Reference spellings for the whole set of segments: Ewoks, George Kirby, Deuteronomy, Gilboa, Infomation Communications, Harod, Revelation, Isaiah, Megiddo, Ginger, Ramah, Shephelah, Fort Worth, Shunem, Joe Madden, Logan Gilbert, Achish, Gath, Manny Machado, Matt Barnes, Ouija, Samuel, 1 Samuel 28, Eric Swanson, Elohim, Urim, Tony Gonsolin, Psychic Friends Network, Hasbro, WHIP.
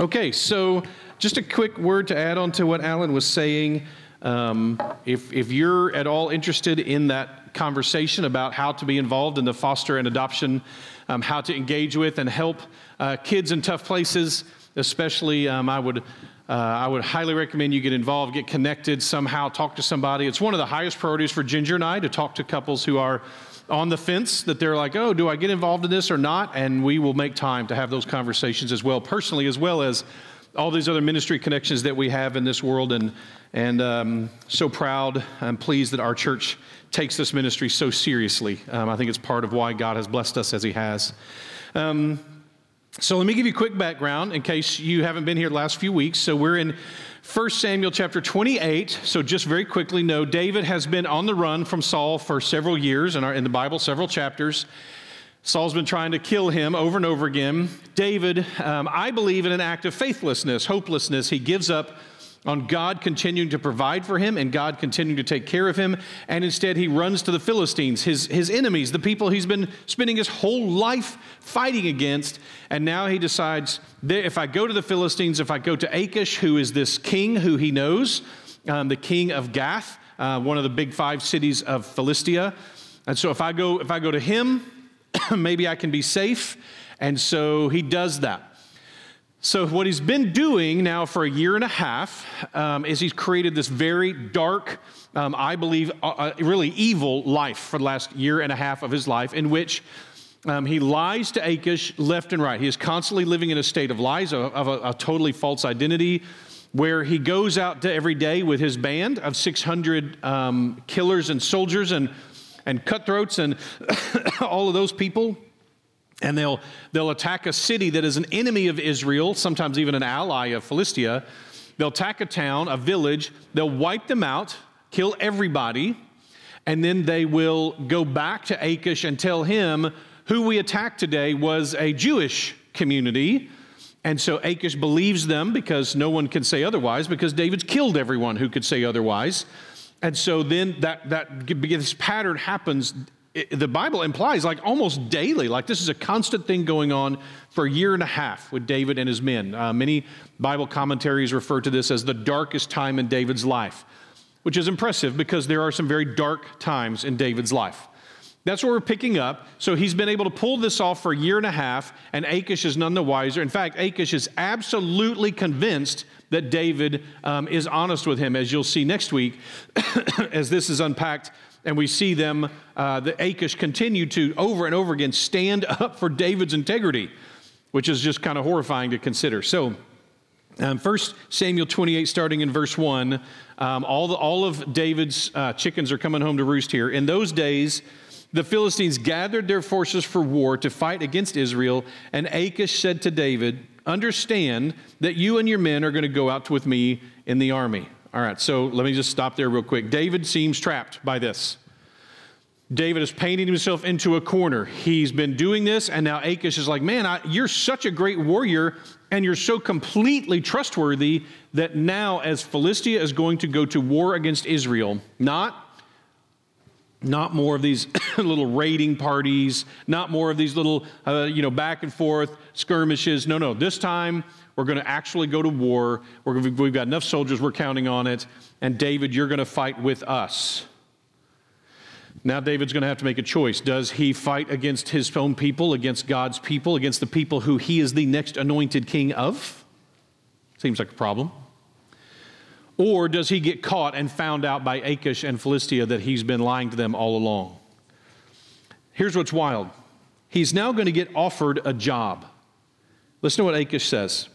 Okay, so just a quick word to add on to what Alan was saying. If you're at all interested in that conversation about how to be involved in the foster and adoption, how to engage with and help kids in tough places, especially, I would highly recommend you get involved, get connected somehow, talk to somebody. It's one of the highest priorities for Ginger and I to talk to couples who are on the fence, that they're like, oh, do I get involved in this or not? And we will make time to have those conversations as well, personally, as well as all these other ministry connections that we have in this world. And so proud and pleased that our church takes this ministry so seriously. I think it's part of why God has blessed us as he has. So let me give you a quick background in case you haven't been here the last few weeks. So we're in 1 Samuel chapter 28. So just very quickly, know David has been on the run from Saul for several years in the Bible, several chapters. Saul's been trying to kill him over and over again. David, I believe in an act of faithlessness, hopelessness, he gives up on God continuing to provide for him and God continuing to take care of him. And instead he runs to the Philistines, his enemies, the people he's been spending his whole life fighting against. And now he decides that if I go to the Philistines, if I go to Achish, who is this king who he knows, the king of Gath, one of the big five cities of Philistia. And so if I go to him, maybe I can be safe. And so he does that. So what he's been doing now for a year and a half is he's created this very dark, I believe, really evil life for the last year and a half of his life, in which he lies to Achish left and right. He is constantly living in a state of lies, of a totally false identity, where he goes out to every day with his band of 600 killers and soldiers and cutthroats and all of those people. And they'll attack a city that is an enemy of Israel, sometimes even an ally of Philistia. They'll attack a town, a village. They'll wipe them out, kill everybody, and then they will go back to Achish and tell him, who we attacked today was a Jewish community. And so Achish believes them because no one can say otherwise, because David's killed everyone who could say otherwise. And so then this pattern happens. The Bible implies like almost daily, like this is a constant thing going on for a year and a half with David and his men. Many Bible commentaries refer to this as the darkest time in David's life, which is impressive because there are some very dark times in David's life. That's what we're picking up. So he's been able to pull this off for a year and a half, and Achish is none the wiser. In fact, Achish is absolutely convinced that David is honest with him, as you'll see next week as this is unpacked. And we see them, the Achish continue to over and over again stand up for David's integrity, which is just kind of horrifying to consider. So 1 Samuel 28, starting in verse 1, all of David's chickens are coming home to roost here. In those days, the Philistines gathered their forces for war to fight against Israel, and Achish said to David, understand that you and your men are going to go out with me in the army. All right, so let me just stop there real quick. David seems trapped by this. David has painted himself into a corner. He's been doing this, and now Achish is like, man, you're such a great warrior, and you're so completely trustworthy that now as Philistia is going to go to war against Israel, not more of these little raiding parties, not more of these little, back and forth skirmishes. No, this time we're going to actually go to war. We've got enough soldiers. We're counting on it. And David, you're going to fight with us. Now David's going to have to make a choice. Does he fight against his own people, against God's people, against the people who he is the next anointed king of? Seems like a problem. Or does he get caught and found out by Achish and Philistia that he's been lying to them all along? Here's what's wild. He's now going to get offered a job. Listen to what Achish says.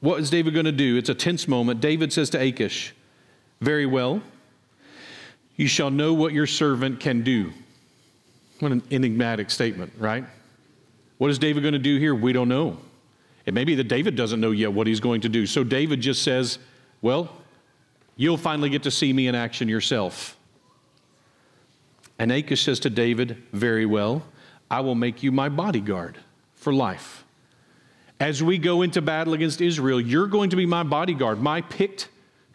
What is David going to do? It's a tense moment. David says to Achish, very well, you shall know what your servant can do. What an enigmatic statement, right? What is David going to do here? We don't know. It may be that David doesn't know yet what he's going to do. So David just says, well, you'll finally get to see me in action yourself. And Achish says to David, very well, I will make you my bodyguard for life. As we go into battle against Israel, you're going to be my bodyguard, my picked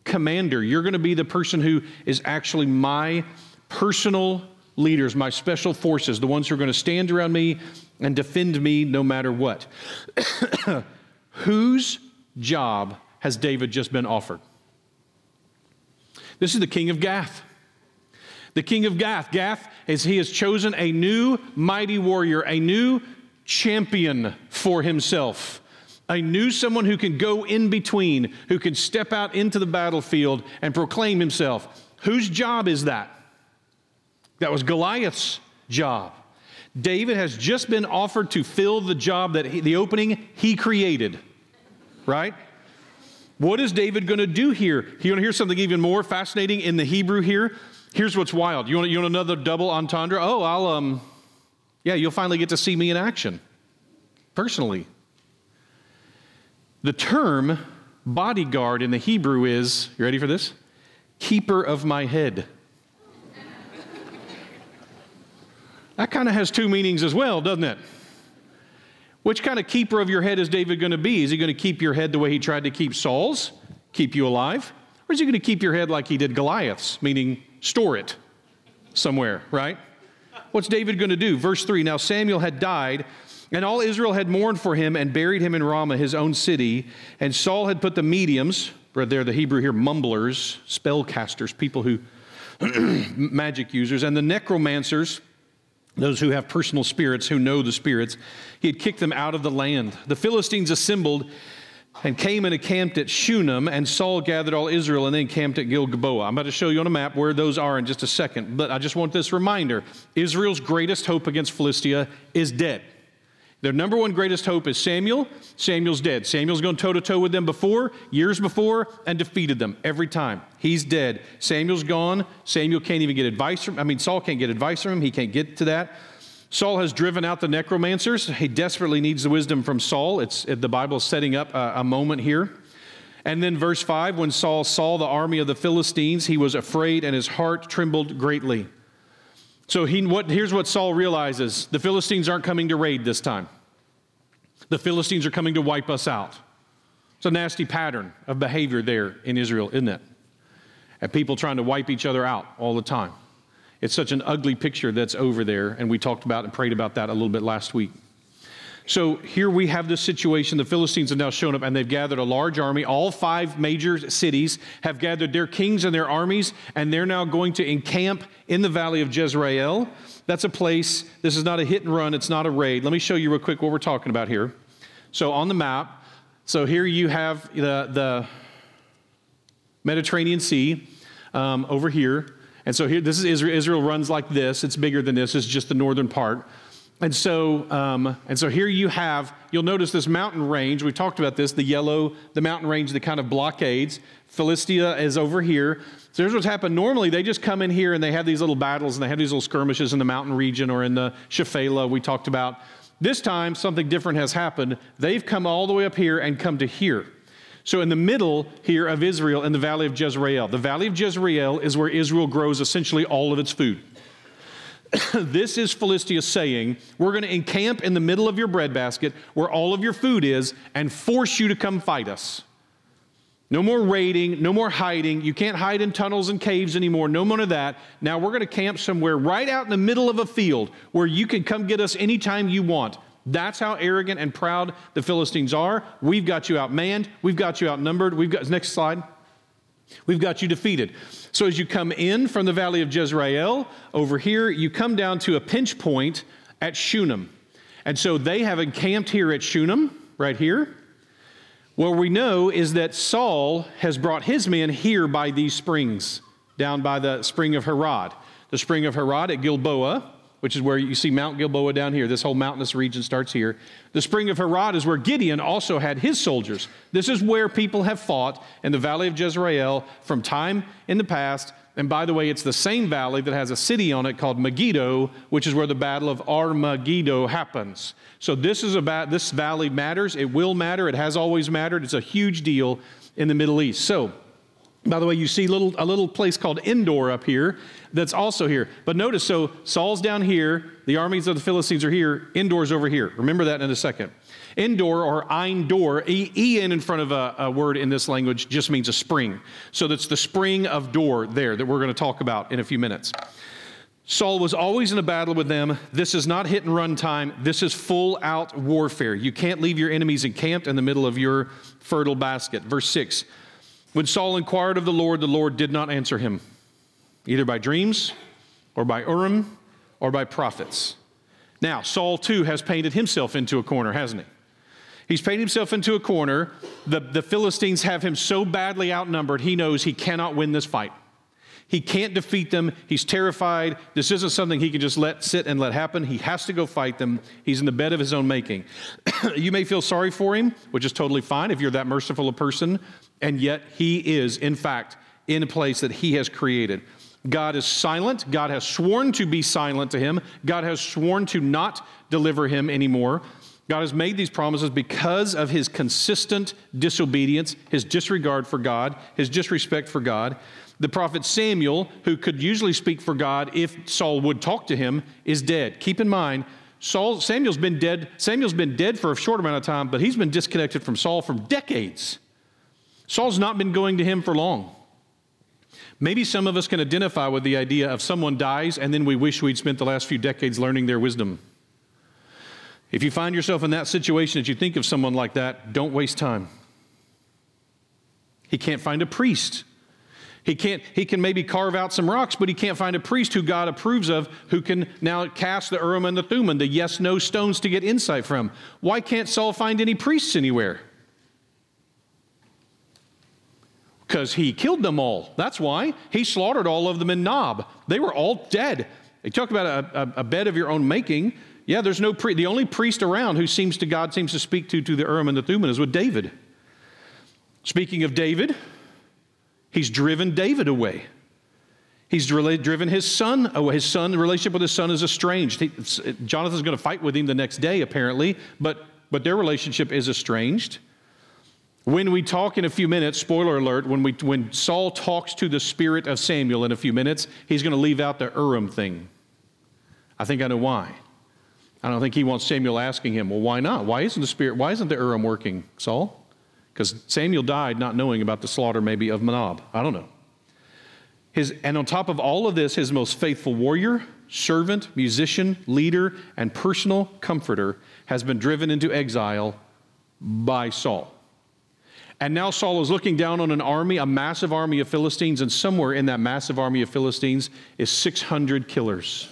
commander. You're going to be the person who is actually my personal leaders, my special forces, the ones who are going to stand around me and defend me no matter what. Whose job has David just been offered? This is the king of Gath. The king of Gath. Gath, as he has chosen a new mighty warrior, a new champion for himself, a new someone who can go in between, who can step out into the battlefield and proclaim himself. Whose job is that? That was Goliath's job. David has just been offered to fill the job, that the opening he created, right? What is David going to do here? You want to hear something even more fascinating in the Hebrew here? Here's what's wild. You want another double entendre? Oh, you'll finally get to see me in action, personally. The term bodyguard in the Hebrew is, you ready for this? Keeper of my head. That kind of has two meanings as well, doesn't it? Which kind of keeper of your head is David going to be? Is he going to keep your head the way he tried to keep Saul's, keep you alive? Or is he going to keep your head like he did Goliath's, meaning store it somewhere, right? What's David going to do? Verse 3, now Samuel had died, and all Israel had mourned for him and buried him in Ramah, his own city. And Saul had put the mediums, they're the Hebrew here, mumblers, spellcasters, people who, magic users, and the necromancers, those who have personal spirits, who know the spirits, he had kicked them out of the land. The Philistines assembled and came and encamped at Shunem, and Saul gathered all Israel and then encamped at Gilboa. I'm about to show you on a map where those are in just a second, but I just want this reminder. Israel's greatest hope against Philistia is dead. Their number one greatest hope is Samuel. Samuel's dead. Samuel's gone toe-to-toe with them years before, and defeated them every time. He's dead. Samuel's gone. Samuel can't even get advice from him. Saul can't get advice from him. He can't get to that. Saul has driven out the necromancers. He desperately needs the wisdom from Saul. The Bible is setting up a moment here. And then verse 5, when Saul saw the army of the Philistines, he was afraid and his heart trembled greatly. So here's what Saul realizes. The Philistines aren't coming to raid this time. The Philistines are coming to wipe us out. It's a nasty pattern of behavior there in Israel, isn't it? And people trying to wipe each other out all the time. It's such an ugly picture that's over there, and we talked about and prayed about that a little bit last week. So here we have this situation. The Philistines have now shown up, and they've gathered a large army. All five major cities have gathered their kings and their armies, and they're now going to encamp in the valley of Jezreel. That's a place. This is not a hit and run. It's not a raid. Let me show you real quick what we're talking about here. So on the map, so here you have the Mediterranean Sea over here. And so here, this is Israel. Israel runs like this. It's bigger than this. It's just the northern part. And so here you'll notice this mountain range. We've talked about this, the yellow, the mountain range, the kind of blockades. Philistia is over here. So here's what's happened. Normally, they just come in here and they have these little battles and they have these little skirmishes in the mountain region or in the Shephelah we talked about. This time, something different has happened. They've come all the way up here and come to here. So in the middle here of Israel, in the valley of Jezreel. The valley of Jezreel is where Israel grows essentially all of its food. This is Philistia saying, we're going to encamp in the middle of your breadbasket where all of your food is and force you to come fight us. No more raiding, no more hiding. You can't hide in tunnels and caves anymore. No more of that. Now we're going to camp somewhere right out in the middle of a field where you can come get us anytime you want. That's how arrogant and proud the Philistines are. We've got you outmanned. We've got you outnumbered. Next slide. We've got you defeated. So as you come in from the valley of Jezreel, over here, you come down to a pinch point at Shunem. And so they have encamped here at Shunem, right here. What we know is that Saul has brought his men here by these springs, down by the spring of Harod. The spring of Harod at Gilboa, which is where you see Mount Gilboa down here. This whole mountainous region starts here. The spring of Harod is where Gideon also had his soldiers. This is where people have fought in the valley of Jezreel from time in the past. And by the way, it's the same valley that has a city on it called Megiddo, which is where the battle of Armageddon happens. So this valley matters. It will matter. It has always mattered. It's a huge deal in the Middle East. So, by the way, you see a little place called Endor up here that's also here. But notice, so Saul's down here. The armies of the Philistines are here. Endor's over here. Remember that in a second. Endor or Ein-Dor, E-N in front of a word in this language just means a spring. So that's the spring of Dor there that we're going to talk about in a few minutes. Saul was always in a battle with them. This is not hit and run time. This is full out warfare. You can't leave your enemies encamped in the middle of your fertile basket. Verse 6, when Saul inquired of the Lord did not answer him, either by dreams or by Urim or by prophets. Now, Saul too has painted himself into a corner, hasn't he? He's painted himself into a corner. The Philistines have him so badly outnumbered, he knows he cannot win this fight. He can't defeat them. He's terrified. This isn't something he can just let sit and let happen. He has to go fight them. He's in the bed of his own making. You may feel sorry for him, which is totally fine if you're that merciful a person, and yet he is, in fact, in a place that he has created. God is silent. God has sworn to be silent to him. God has sworn to not deliver him anymore. God has made these promises because of his consistent disobedience, his disregard for God, his disrespect for God. The prophet Samuel, who could usually speak for God if Saul would talk to him, is dead. Keep in mind, Samuel's been dead. Samuel's been dead for a short amount of time, but he's been disconnected from Saul for decades. Saul's not been going to him for long. Maybe some of us can identify with the idea of someone dies and then we wish we'd spent the last few decades learning their wisdom. If you find yourself in that situation that you think of someone like that, don't waste time. He can't find a priest. He can maybe carve out some rocks, but he can't find a priest who God approves of who can now cast the Urim and the Thummim, the yes-no stones to get insight from. Why can't Saul find any priests anywhere? Because he killed them all. That's why. He slaughtered all of them in Nob. They were all dead. They talk about a bed of your own making. Yeah, there's no priest. The only priest around who God seems to speak to the Urim and the Thummim is with David. Speaking of David, he's driven David away. He's driven his son away. His son, the relationship with his son is estranged. Jonathan's going to fight with him the next day, apparently, but their relationship is estranged. When we talk in a few minutes, spoiler alert, when Saul talks to the spirit of Samuel in a few minutes, he's going to leave out the Urim thing. I think I know why. I don't think he wants Samuel asking him, well, why not? Why isn't the Urim working, Saul? Because Samuel died not knowing about the slaughter maybe of Nob. I don't know. And on top of all of this, his most faithful warrior, servant, musician, leader, and personal comforter has been driven into exile by Saul. And now Saul is looking down on an army, a massive army of Philistines, and somewhere in that massive army of Philistines is 600 killers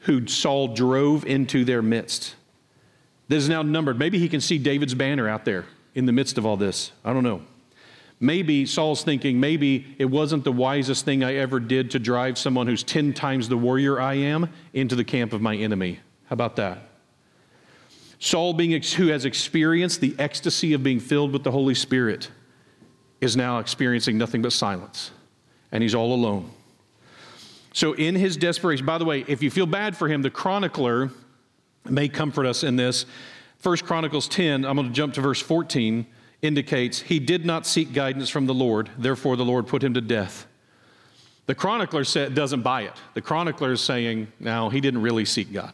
who Saul drove into their midst. This is now numbered. Maybe he can see David's banner out there in the midst of all this. I don't know. Maybe Saul's thinking, maybe it wasn't the wisest thing I ever did to drive someone who's 10 times the warrior I am into the camp of my enemy. How about that? Saul, who has experienced the ecstasy of being filled with the Holy Spirit, is now experiencing nothing but silence. And he's all alone. So in his desperation, by the way, if you feel bad for him, the chronicler may comfort us in this. 1 Chronicles 10, I'm going to jump to verse 14, indicates he did not seek guidance from the Lord. Therefore, the Lord put him to death. The chronicler doesn't buy it. The chronicler is saying, no, he didn't really seek God.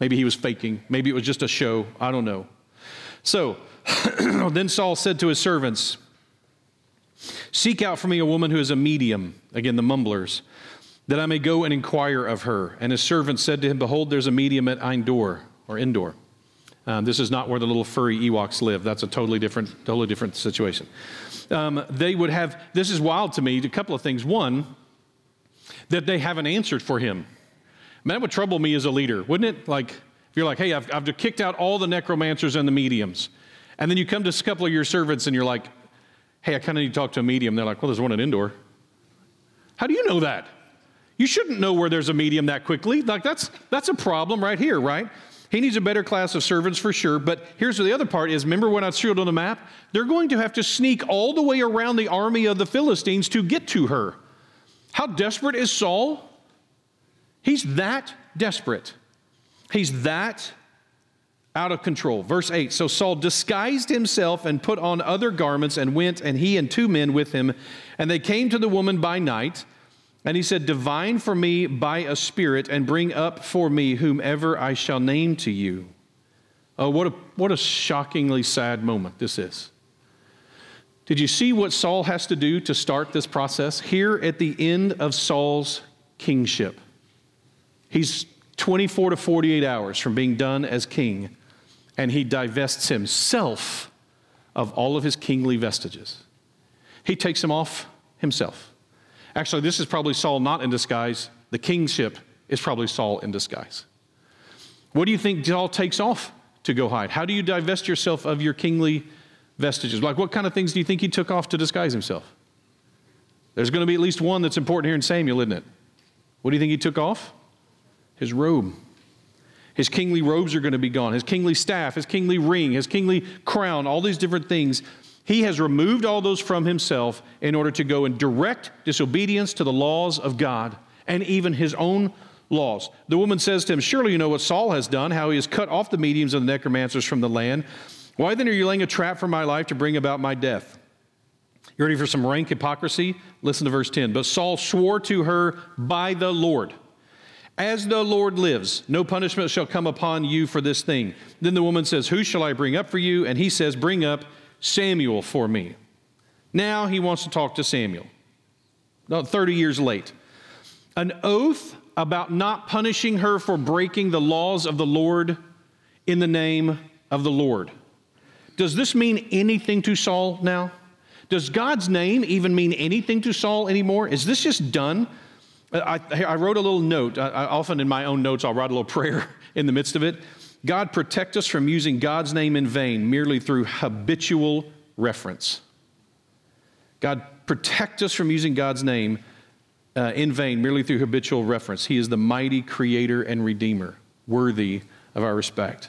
Maybe he was faking. Maybe it was just a show. I don't know. So then Saul said to his servants, seek out for me a woman who is a medium. Again, the mumblers. That I may go and inquire of her. And his servant said to him, behold, there's a medium at Endor. This is not where the little furry Ewoks live. That's a totally different situation. This is wild to me, a couple of things. One, that they haven't answered for him. I mean, that would trouble me as a leader, wouldn't it? Like, if you're like, hey, I've kicked out all the necromancers and the mediums. And then you come to a couple of your servants and you're like, hey, I kind of need to talk to a medium. They're like, well, there's one at Endor. How do you know that? You shouldn't know where there's a medium that quickly. Like that's a problem right here, right? He needs a better class of servants for sure. But here's the other part is, remember when I showed on the map? They're going to have to sneak all the way around the army of the Philistines to get to her. How desperate is Saul? He's that desperate. He's that out of control. Verse 8, so Saul disguised himself and put on other garments and went, and he and two men with him. And they came to the woman by night. And he said, divine for me by a spirit and bring up for me whomever I shall name to you. Oh, what a shockingly sad moment this is. Did you see what Saul has to do to start this process? Here at the end of Saul's kingship. He's 24 to 48 hours from being done as king, and he divests himself of all of his kingly vestiges. He takes them off himself. Actually, this is probably Saul not in disguise. The kingship is probably Saul in disguise. What do you think Saul takes off to go hide? How do you divest yourself of your kingly vestiges? Like, what kind of things do you think he took off to disguise himself? There's going to be at least one that's important here in Samuel, isn't it? What do you think he took off? His robe. His kingly robes are going to be gone. His kingly staff, his kingly ring, his kingly crown, all these different things. He has removed all those from himself in order to go in direct disobedience to the laws of God and even his own laws. The woman says to him, "Surely you know what Saul has done, how he has cut off the mediums and the necromancers from the land. Why then are you laying a trap for my life to bring about my death?" You ready for some rank hypocrisy? Listen to verse 10. But Saul swore to her by the Lord, "As the Lord lives, no punishment shall come upon you for this thing." Then the woman says, "Who shall I bring up for you?" And he says, "Bring up Samuel for me." Now he wants to talk to Samuel. Not 30 years late. An oath about not punishing her for breaking the laws of the Lord in the name of the Lord. Does this mean anything to Saul now? Does God's name even mean anything to Saul anymore? Is this just done? I wrote a little note. I often in my own notes, I'll write a little prayer in the midst of it. God protect us from using God's name in vain, merely through habitual reference. God protect us from using God's name in vain, merely through habitual reference. He is the mighty creator and redeemer, worthy of our respect.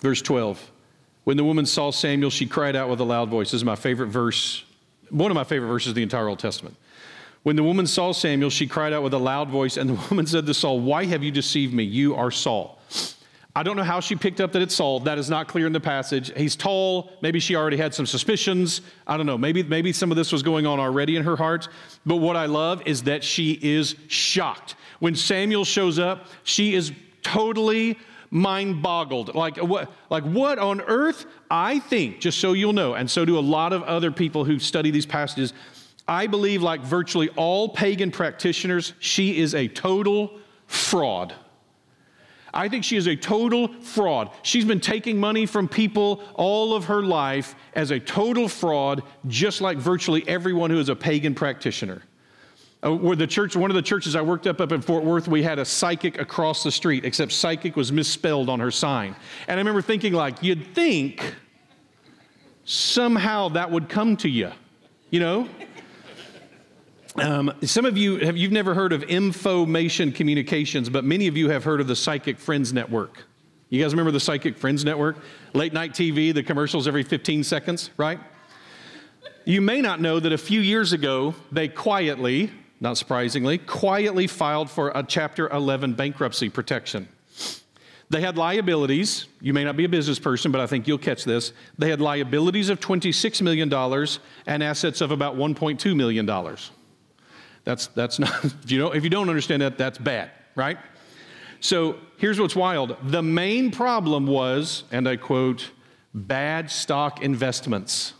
Verse 12, when the woman saw Samuel, she cried out with a loud voice. This is my favorite verse, one of my favorite verses of the entire Old Testament. When the woman saw Samuel, she cried out with a loud voice, and the woman said to Saul, "Why have you deceived me? You are Saul." I don't know how she picked up that it's Saul. That is not clear in the passage. He's tall. Maybe she already had some suspicions. I don't know. Maybe some of this was going on already in her heart. But what I love is that she is shocked. When Samuel shows up, she is totally mind-boggled. Like what on earth? I think, just so you'll know, and so do a lot of other people who study these passages, I believe, like virtually all pagan practitioners, she is a total fraud. I think she is a total fraud. She's been taking money from people all of her life as a total fraud, just like virtually everyone who is a pagan practitioner. Where the church, one of the churches I worked up in Fort Worth, we had a psychic across the street, except psychic was misspelled on her sign. And I remember thinking, like, you'd think somehow that would come to you, you know? Some of you, you've never heard of Infomation Communications, but many of you have heard of the Psychic Friends Network. You guys remember the Psychic Friends Network? Late night TV, the commercials every 15 seconds, right? You may not know that a few years ago, they quietly, not surprisingly, quietly filed for a Chapter 11 bankruptcy protection. They had liabilities. You may not be a business person, but I think you'll catch this. They had liabilities of $26 million and assets of about $1.2 million. That's not, if you don't understand that, that's bad, right? So here's what's wild. The main problem was, and I quote, bad stock investments.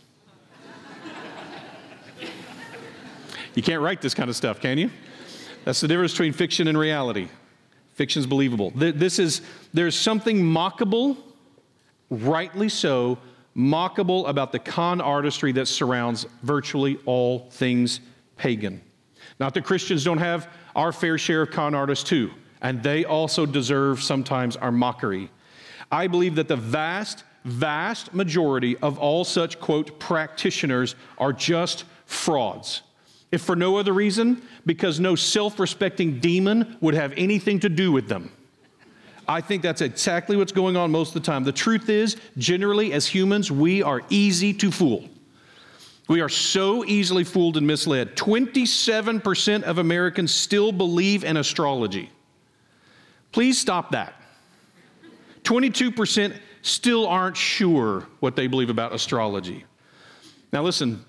You can't write this kind of stuff, can you? That's the difference between fiction and reality. Fiction's believable. There's something mockable, rightly so, mockable about the con artistry that surrounds virtually all things pagan. Not that Christians don't have our fair share of con artists too, and they also deserve sometimes our mockery. I believe that the vast, vast majority of all such, quote, practitioners are just frauds. If for no other reason, because no self-respecting demon would have anything to do with them. I think that's exactly what's going on most of the time. The truth is, generally, as humans, we are easy to fool. We are so easily fooled and misled. 27% of Americans still believe in astrology. Please stop that. 22% still aren't sure what they believe about astrology. Now listen,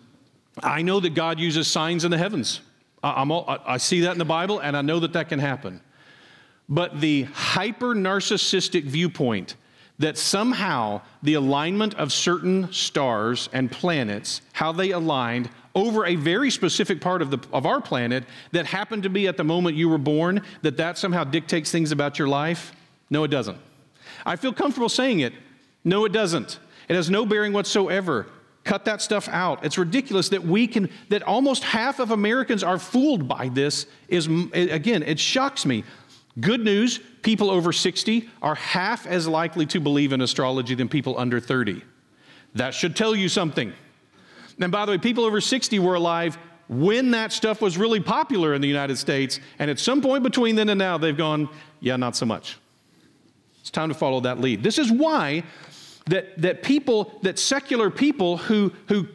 I know that God uses signs in the heavens. I see that in the Bible, and I know that that can happen. But the hyper-narcissistic viewpoint that somehow the alignment of certain stars and planets, how they aligned over a very specific part of our planet that happened to be at the moment you were born, that somehow dictates things about your life? No, it doesn't. I feel comfortable saying it. No, it doesn't. It has no bearing whatsoever. Cut that stuff out. It's ridiculous that that almost half of Americans are fooled by this. Again, it shocks me. Good news, people over 60 are half as likely to believe in astrology than people under 30. That should tell you something. And by the way, people over 60 were alive when that stuff was really popular in the United States, and at some point between then and now, they've gone, yeah, not so much. It's time to follow that lead. This is why secular people who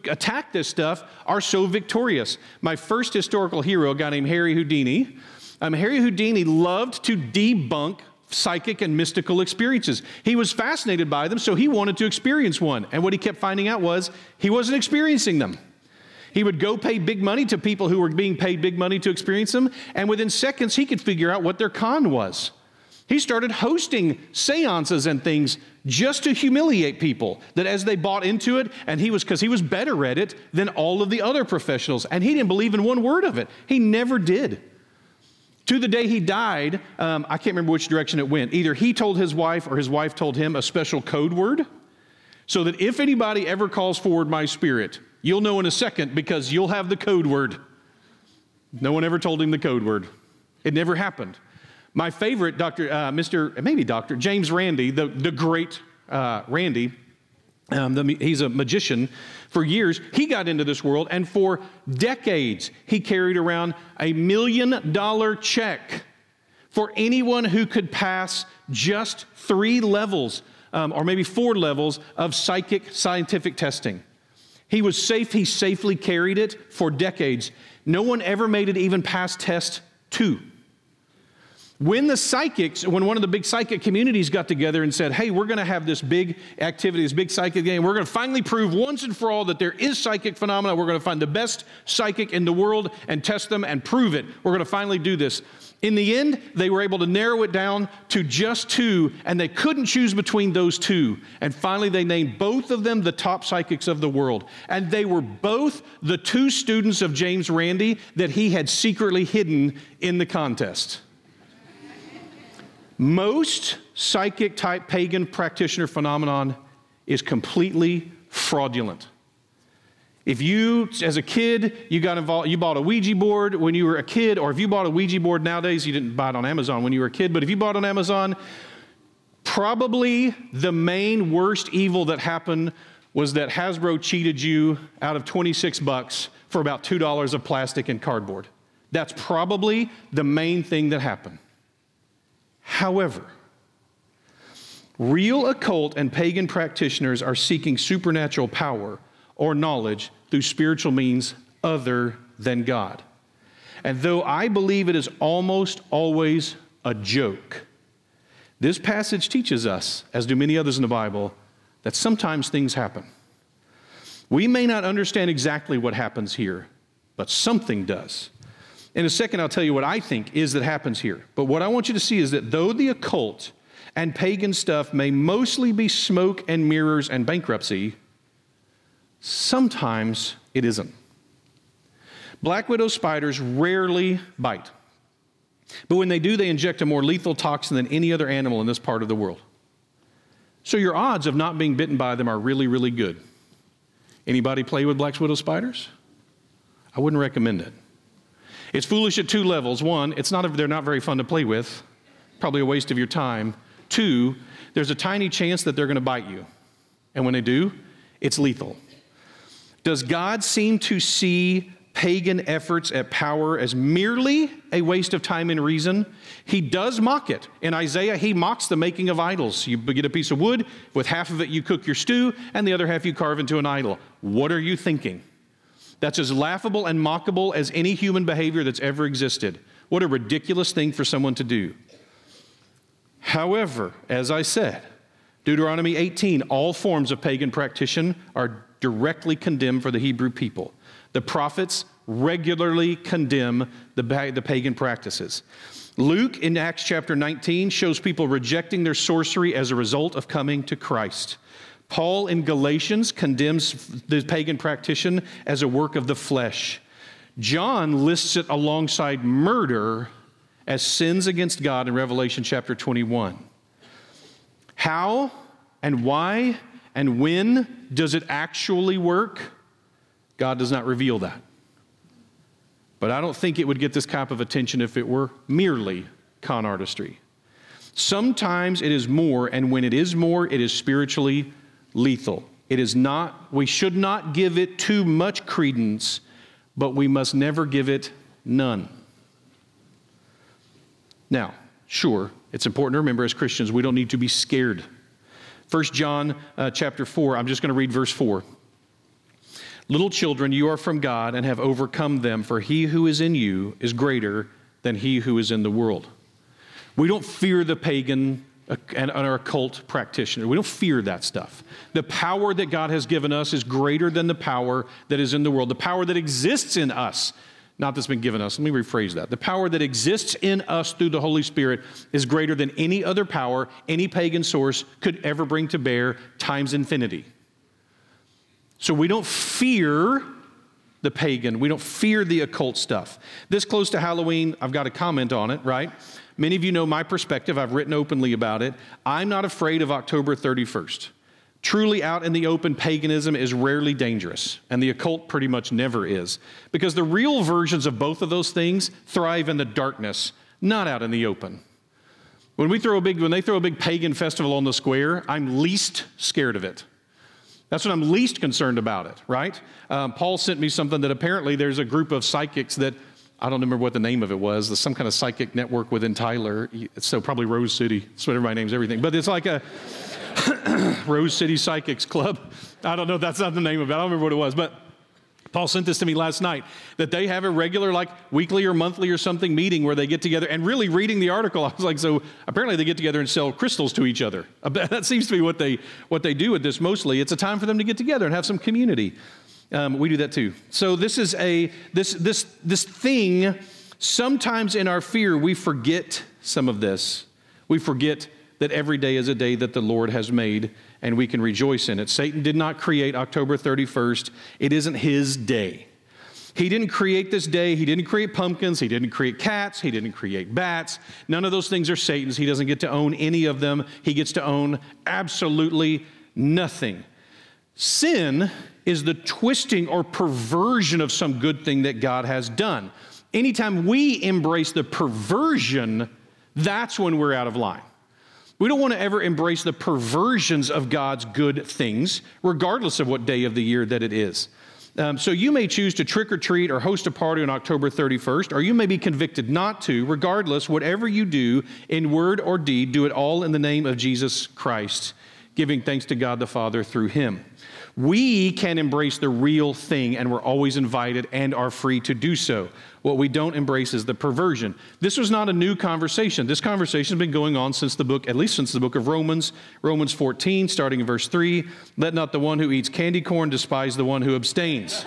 attack this stuff are so victorious. My first historical hero, a guy named Harry Houdini. Harry Houdini loved to debunk psychic and mystical experiences. He was fascinated by them, so he wanted to experience one. And what he kept finding out was he wasn't experiencing them. He would go pay big money to people who were being paid big money to experience them, and within seconds he could figure out what their con was. He started hosting seances and things just to humiliate people, that as they bought into it, because he was better at it than all of the other professionals, and he didn't believe in one word of it. He never did. To the day he died, I can't remember which direction it went. Either he told his wife or his wife told him a special code word, so that if anybody ever calls forward my spirit, you'll know in a second because you'll have the code word. No one ever told him the code word. It never happened. My favorite, Dr. James Randi, the great Randi, he's a magician for years. He got into this world, and for decades, he carried around a $1 million check for anyone who could pass just 3 levels, or maybe 4 levels of psychic scientific testing. He was safe. He safely carried it for decades. No one ever made it even past test 2. When one of the big psychic communities got together and said, hey, we're going to have this big activity, this big psychic game, we're going to finally prove once and for all that there is psychic phenomena, we're going to find the best psychic in the world and test them and prove it. We're going to finally do this. In the end, they were able to narrow it down to just 2, and they couldn't choose between those 2. And finally, they named both of them the top psychics of the world. And they were both the 2 students of James Randi that he had secretly hidden in the contest. Most psychic-type pagan practitioner phenomenon is completely fraudulent. If you, as a kid, you got involved, you bought a Ouija board when you were a kid, or if you bought a Ouija board nowadays, you didn't buy it on Amazon when you were a kid, but if you bought it on Amazon, probably the main worst evil that happened was that Hasbro cheated you out of $26 for about $2 of plastic and cardboard. That's probably the main thing that happened. However, real occult and pagan practitioners are seeking supernatural power or knowledge through spiritual means other than God. And though I believe it is almost always a joke, this passage teaches us, as do many others in the Bible, that sometimes things happen. We may not understand exactly what happens here, but something does. In a second, I'll tell you what I think is that happens here. But what I want you to see is that though the occult and pagan stuff may mostly be smoke and mirrors and bankruptcy, sometimes it isn't. Black widow spiders rarely bite. But when they do, they inject a more lethal toxin than any other animal in this part of the world. So your odds of not being bitten by them are really, really good. Anybody play with black widow spiders? I wouldn't recommend it. It's foolish at 2 levels. 1, they're not very fun to play with, probably a waste of your time. 2, there's a tiny chance that they're going to bite you. And when they do, it's lethal. Does God seem to see pagan efforts at power as merely a waste of time and reason? He does mock it. In Isaiah, he mocks the making of idols. You get a piece of wood, with half of it you cook your stew, and the other half you carve into an idol. What are you thinking? That's as laughable and mockable as any human behavior that's ever existed. What a ridiculous thing for someone to do. However, as I said, Deuteronomy 18, all forms of pagan practice are directly condemned for the Hebrew people. The prophets regularly condemn the pagan practices. Luke in Acts chapter 19 shows people rejecting their sorcery as a result of coming to Christ. Paul in Galatians condemns the pagan practitioner as a work of the flesh. John lists it alongside murder as sins against God in Revelation chapter 21. How and why and when does it actually work? God does not reveal that. But I don't think it would get this type of attention if it were merely con artistry. Sometimes it is more, and when it is more, it is spiritually lethal. It is not, we should not give it too much credence, but we must never give it none. Now, sure, it's important to remember as Christians, we don't need to be scared. 1 John chapter 4, I'm just going to read verse 4. Little children, you are from God and have overcome them, for he who is in you is greater than he who is in the world. We don't fear the pagan and our occult practitioner. We don't fear that stuff. The power that God has given us is greater than the power that is in the world. The power that exists in us, not that's been given us. Let me rephrase that. The power that exists in us through the Holy Spirit is greater than any other power any pagan source could ever bring to bear times infinity. So we don't fear the pagan. We don't fear the occult stuff. This close to Halloween, I've got to comment on it, right? Many of you know my perspective. I've written openly about it. I'm not afraid of October 31st. Truly out in the open, paganism is rarely dangerous, and the occult pretty much never is, because the real versions of both of those things thrive in the darkness, not out in the open. When they throw a big pagan festival on the square, I'm least scared of it. That's what I'm least concerned about it, right? Paul sent me something that apparently there's a group of psychics that, I don't remember what the name of it was. There's some kind of psychic network within Tyler. So probably Rose City. That's what everybody names everything. But it's like a Rose City Psychics Club. I don't know. That's not the name of it. I don't remember what it was. But Paul sent this to me last night, that they have a regular like weekly or monthly or something meeting where they get together. And really reading the article, I was like, so apparently they get together and sell crystals to each other. That seems to be what they do with this mostly. It's a time for them to get together and have some community. We do that too. So this is this thing. Sometimes in our fear, we forget some of this. We forget that every day is a day that the Lord has made, and we can rejoice in it. Satan did not create October 31st. It isn't his day. He didn't create this day. He didn't create pumpkins. He didn't create cats. He didn't create bats. None of those things are Satan's. He doesn't get to own any of them. He gets to own absolutely nothing. Sin is the twisting or perversion of some good thing that God has done. Anytime we embrace the perversion, that's when we're out of line. We don't want to ever embrace the perversions of God's good things, regardless of what day of the year that it is. So you may choose to trick or treat or host a party on October 31st, or you may be convicted not to. Regardless, whatever you do in word or deed, do it all in the name of Jesus Christ, giving thanks to God the Father through him. We can embrace the real thing, and we're always invited and are free to do so. What we don't embrace is the perversion. This was not a new conversation. This conversation has been going on since the book, at least since the book of Romans, Romans 14, starting in verse 3. Let not the one who eats candy corn despise the one who abstains.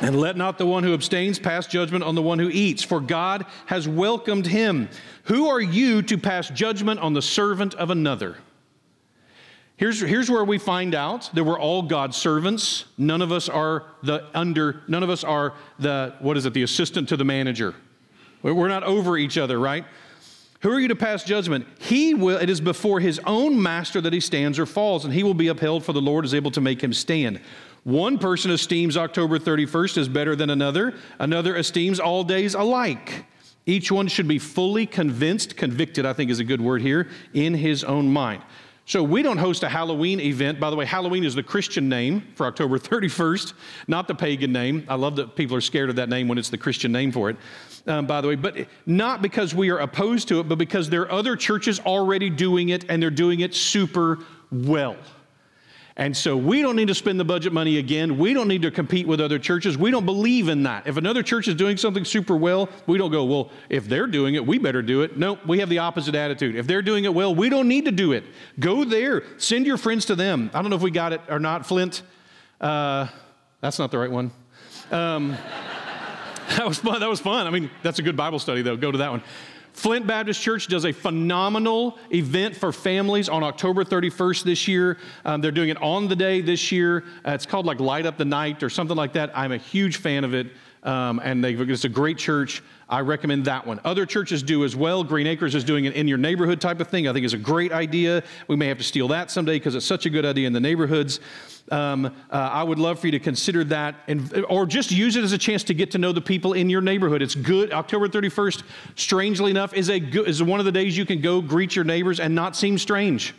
And let not the one who abstains pass judgment on the one who eats, for God has welcomed him. Who are you to pass judgment on the servant of another? Here's where we find out that we're all God's servants. None of us are the assistant to the manager. We're not over each other, right? Who are you to pass judgment? It is before his own master that he stands or falls, and he will be upheld, for the Lord is able to make him stand. One person esteems October 31st as better than another. Another esteems all days alike. Each one should be fully convicted, I think is a good word here, in his own mind. So we don't host a Halloween event. By the way, Halloween is the Christian name for October 31st, not the pagan name. I love that people are scared of that name when it's the Christian name for it, by the way. But not because we are opposed to it, but because there are other churches already doing it, and they're doing it super well. And so we don't need to spend the budget money again. We don't need to compete with other churches. We don't believe in that. If another church is doing something super well, we don't go, well, if they're doing it, we better do it. No, we have the opposite attitude. If they're doing it well, we don't need to do it. Go there. Send your friends to them. I don't know if we got it or not, Flint. That's not the right one. That was fun. I mean, that's a good Bible study, though. Go to that one. Flint Baptist Church does a phenomenal event for families on October 31st this year. They're doing it on the day this year. It's called like Light Up the Night or something like that. I'm a huge fan of it, and it's a great church. I recommend that one. Other churches do as well. Green Acres is doing an in your neighborhood type of thing. I think it's a great idea. We may have to steal that someday because it's such a good idea in the neighborhoods. I would love for you to consider that, and or just use it as a chance to get to know the people in your neighborhood. It's good. October 31st, strangely enough, is one of the days you can go greet your neighbors and not seem strange.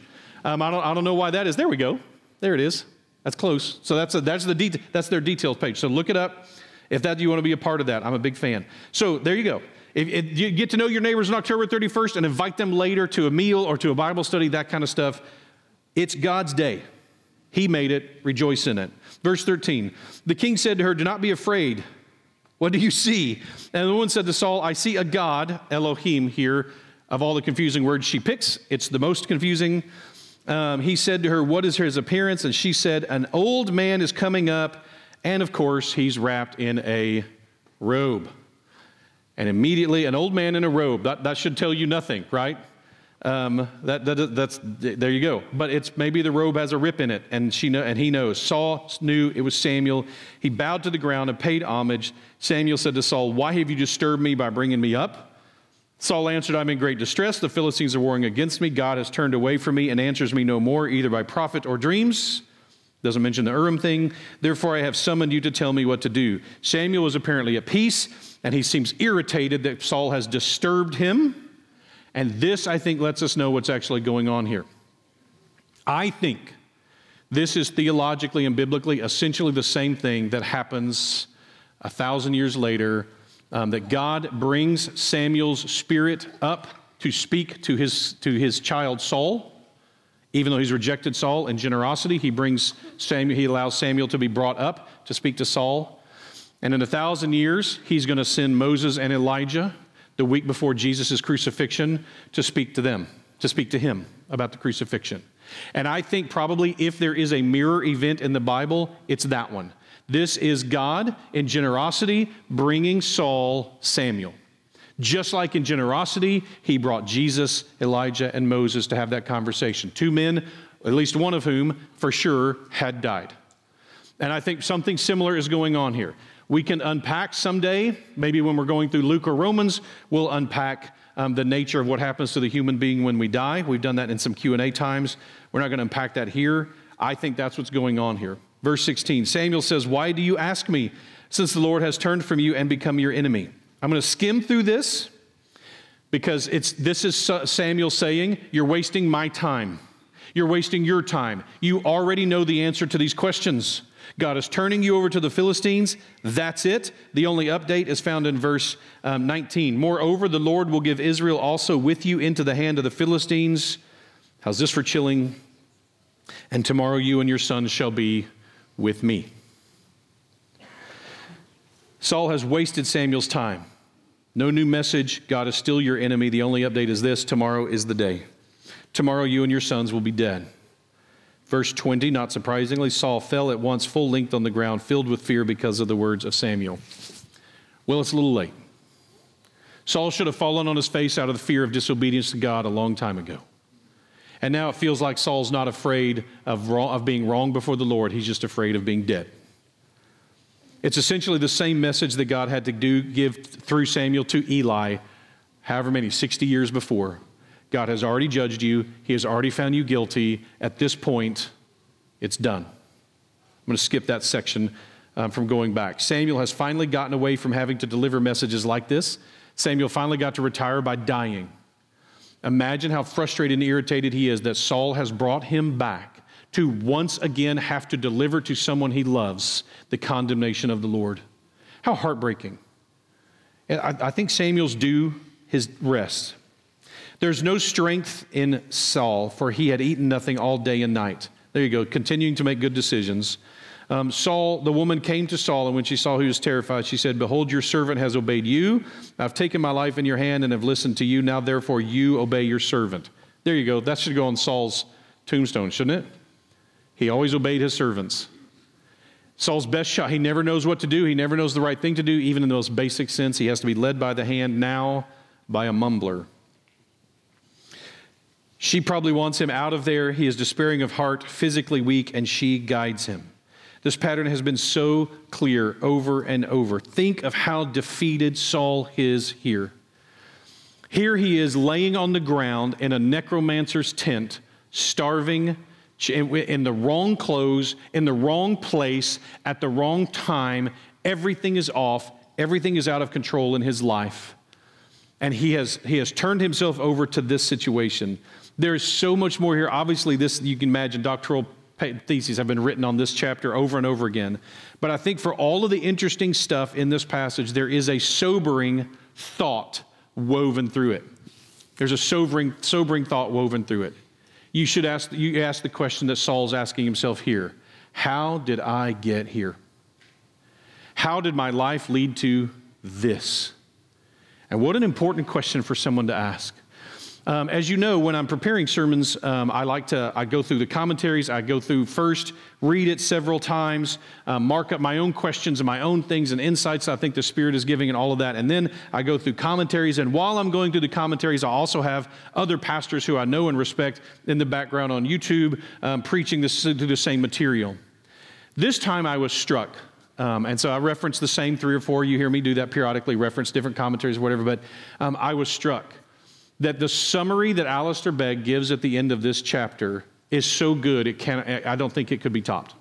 I don't know why that is. There we go. There it is. That's close. So that's their details page. So look it up. If that you want to be a part of that, I'm a big fan. So there you go. If you get to know your neighbors on October 31st and invite them later to a meal or to a Bible study, that kind of stuff. It's God's day. He made it. Rejoice in it. Verse 13, the king said to her, do not be afraid. What do you see? And the woman said to Saul, I see a God, Elohim here, of all the confusing words she picks. It's the most confusing. He said to her, what is his appearance? And she said, an old man is coming up. And of course, he's wrapped in a robe. And immediately, an old man in a robe. That should tell you nothing, right? That's there you go. But it's maybe the robe has a rip in it, and he knows. Saul knew it was Samuel. He bowed to the ground and paid homage. Samuel said to Saul, "Why have you disturbed me by bringing me up?" Saul answered, "I'm in great distress. The Philistines are warring against me. God has turned away from me and answers me no more, either by prophet or dreams." Doesn't mention the Urim thing. Therefore, I have summoned you to tell me what to do. Samuel was apparently at peace, and he seems irritated that Saul has disturbed him. And this, I think, lets us know what's actually going on here. I think this is theologically and biblically essentially the same thing that happens 1,000 years later, that God brings Samuel's spirit up to speak to his child Saul. Even though he's rejected Saul in generosity, he allows Samuel to be brought up to speak to Saul. And in 1,000 years, he's going to send Moses and Elijah the week before Jesus' crucifixion to speak to them, to speak to him about the crucifixion. And I think probably if there is a mirror event in the Bible, it's that one. This is God in generosity bringing Saul Samuel. Just like in generosity, he brought Jesus, Elijah, and Moses to have that conversation. Two men, at least one of whom, for sure, had died. And I think something similar is going on here. We can unpack someday, maybe when we're going through Luke or Romans, we'll unpack the nature of what happens to the human being when we die. We've done that in some Q&A times. We're not going to unpack that here. I think that's what's going on here. Verse 16, Samuel says, "Why do you ask me, since the Lord has turned from you and become your enemy?" I'm going to skim through this because this is Samuel saying, you're wasting my time. You're wasting your time. You already know the answer to these questions. God is turning you over to the Philistines. That's it. The only update is found in verse 19. Moreover, the Lord will give Israel also with you into the hand of the Philistines. How's this for chilling? And tomorrow you and your sons shall be with me. Saul has wasted Samuel's time. No new message. God is still your enemy. The only update is this. Tomorrow is the day. Tomorrow you and your sons will be dead. Verse 20, not surprisingly, Saul fell at once full length on the ground, filled with fear because of the words of Samuel. Well, it's a little late. Saul should have fallen on his face out of the fear of disobedience to God a long time ago. And now it feels like Saul's not afraid of being wrong before the Lord. He's just afraid of being dead. It's essentially the same message that God had to give through Samuel to Eli, however many, 60 years before. God has already judged you. He has already found you guilty. At this point, it's done. I'm going to skip that section from going back. Samuel has finally gotten away from having to deliver messages like this. Samuel finally got to retire by dying. Imagine how frustrated and irritated he is that Saul has brought him back to once again have to deliver to someone he loves the condemnation of the Lord. How heartbreaking. I think Samuel's due his rest. There's no strength in Saul, for he had eaten nothing all day and night. There you go, continuing to make good decisions. The woman came to Saul, and when she saw he was terrified, she said, "Behold, your servant has obeyed you. I've taken my life in your hand and have listened to you. Now, therefore, you obey your servant." There you go. That should go on Saul's tombstone, shouldn't it? He always obeyed his servants. Saul's best shot. He never knows what to do. He never knows the right thing to do. Even in the most basic sense, he has to be led by the hand, now by a mumbler. She probably wants him out of there. He is despairing of heart, physically weak, and she guides him. This pattern has been so clear over and over. Think of how defeated Saul is here. Here he is laying on the ground in a necromancer's tent, starving, in the wrong clothes, in the wrong place, at the wrong time. Everything is off. Everything is out of control in his life. And he has turned himself over to this situation. There is so much more here. Obviously, this, you can imagine, doctoral theses have been written on this chapter over and over again. But I think for all of the interesting stuff in this passage, there is a sobering thought woven through it. There's a sobering thought woven through it. You ask the question that Saul's asking himself here. How did I get here? How did my life lead to this? And what an important question for someone to ask. As you know, when I'm preparing sermons, I go through the commentaries. I go through first, read it several times, mark up my own questions and my own things and insights I think the Spirit is giving and all of that. And then I go through commentaries. And while I'm going through the commentaries, I also have other pastors who I know and respect in the background on YouTube preaching through the same material. This time I was struck. And so I referenced the same three or four. You hear me do that periodically, reference different commentaries or whatever. But I was struck that the summary that Alistair Begg gives at the end of this chapter is so good, I don't think it could be topped.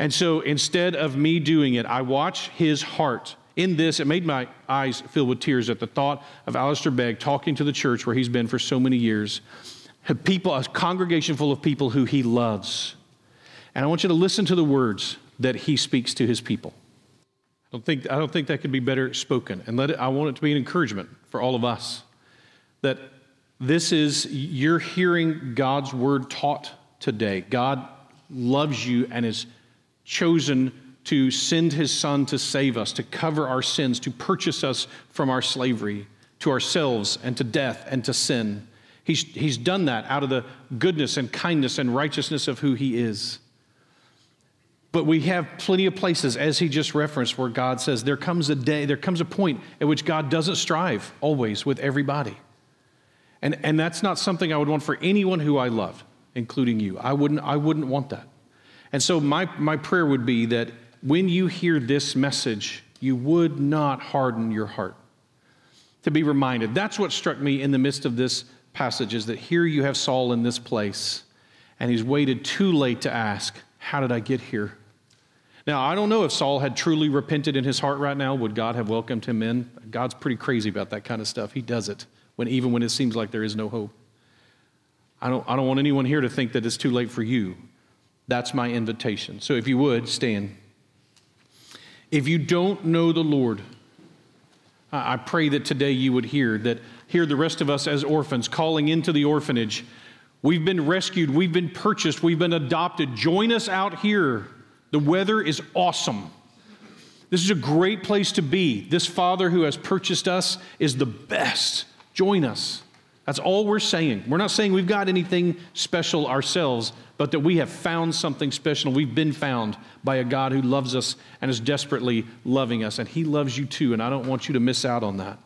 And so instead of me doing it, I watch his heart. In this, it made my eyes fill with tears at the thought of Alistair Begg talking to the church where he's been for so many years, a congregation full of people who he loves. And I want you to listen to the words that he speaks to his people. I don't think that could be better spoken. And I want it to be an encouragement for all of us. That you're hearing God's word taught today. God loves you and has chosen to send his son to save us, to cover our sins, to purchase us from our slavery to ourselves and to death and to sin. He's done that out of the goodness and kindness and righteousness of who he is. But we have plenty of places, as he just referenced, where God says there comes a day, there comes a point at which God doesn't strive always with everybody. And that's not something I would want for anyone who I love, including you. I wouldn't want that. And so my prayer would be that when you hear this message, you would not harden your heart. To be reminded. That's what struck me in the midst of this passage, is that here you have Saul in this place, and he's waited too late to ask, how did I get here? Now, I don't know if Saul had truly repented in his heart right now. Would God have welcomed him in? God's pretty crazy about that kind of stuff. He does it. Even when it seems like there is no hope. I don't want anyone here to think that it's too late for you. That's my invitation. So if you would, stand. If you don't know the Lord, I pray that today you would hear the rest of us as orphans calling into the orphanage. We've been rescued. We've been purchased. We've been adopted. Join us out here. The weather is awesome. This is a great place to be. This Father who has purchased us is the best. Join us. That's all we're saying. We're not saying we've got anything special ourselves, but that we have found something special. We've been found by a God who loves us and is desperately loving us. And he loves you too, and I don't want you to miss out on that.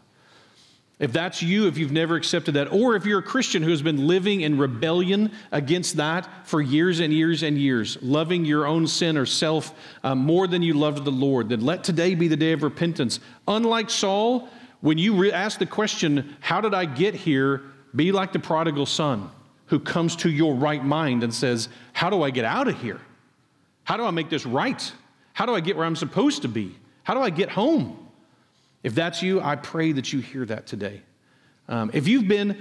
If that's you, if you've never accepted that, or if you're a Christian who has been living in rebellion against that for years and years and years, loving your own sin or self more than you loved the Lord, then let today be the day of repentance. Unlike Saul, when you ask the question, how did I get here? Be like the prodigal son who comes to your right mind and says, how do I get out of here? How do I make this right? How do I get where I'm supposed to be? How do I get home? If that's you, I pray that you hear that today. If you've been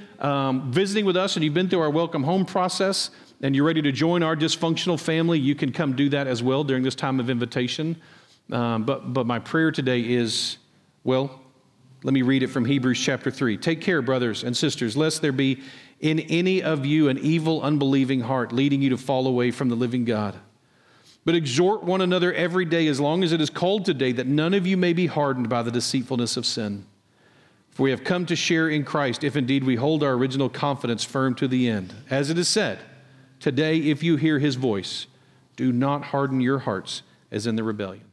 visiting with us and you've been through our welcome home process and you're ready to join our dysfunctional family, you can come do that as well during this time of invitation. But my prayer today is, let me read it from Hebrews chapter 3. Take care, brothers and sisters, lest there be in any of you an evil, unbelieving heart leading you to fall away from the living God. But exhort one another every day, as long as it is called today, that none of you may be hardened by the deceitfulness of sin. For we have come to share in Christ, if indeed we hold our original confidence firm to the end. As it is said, today, if you hear his voice, do not harden your hearts as in the rebellion.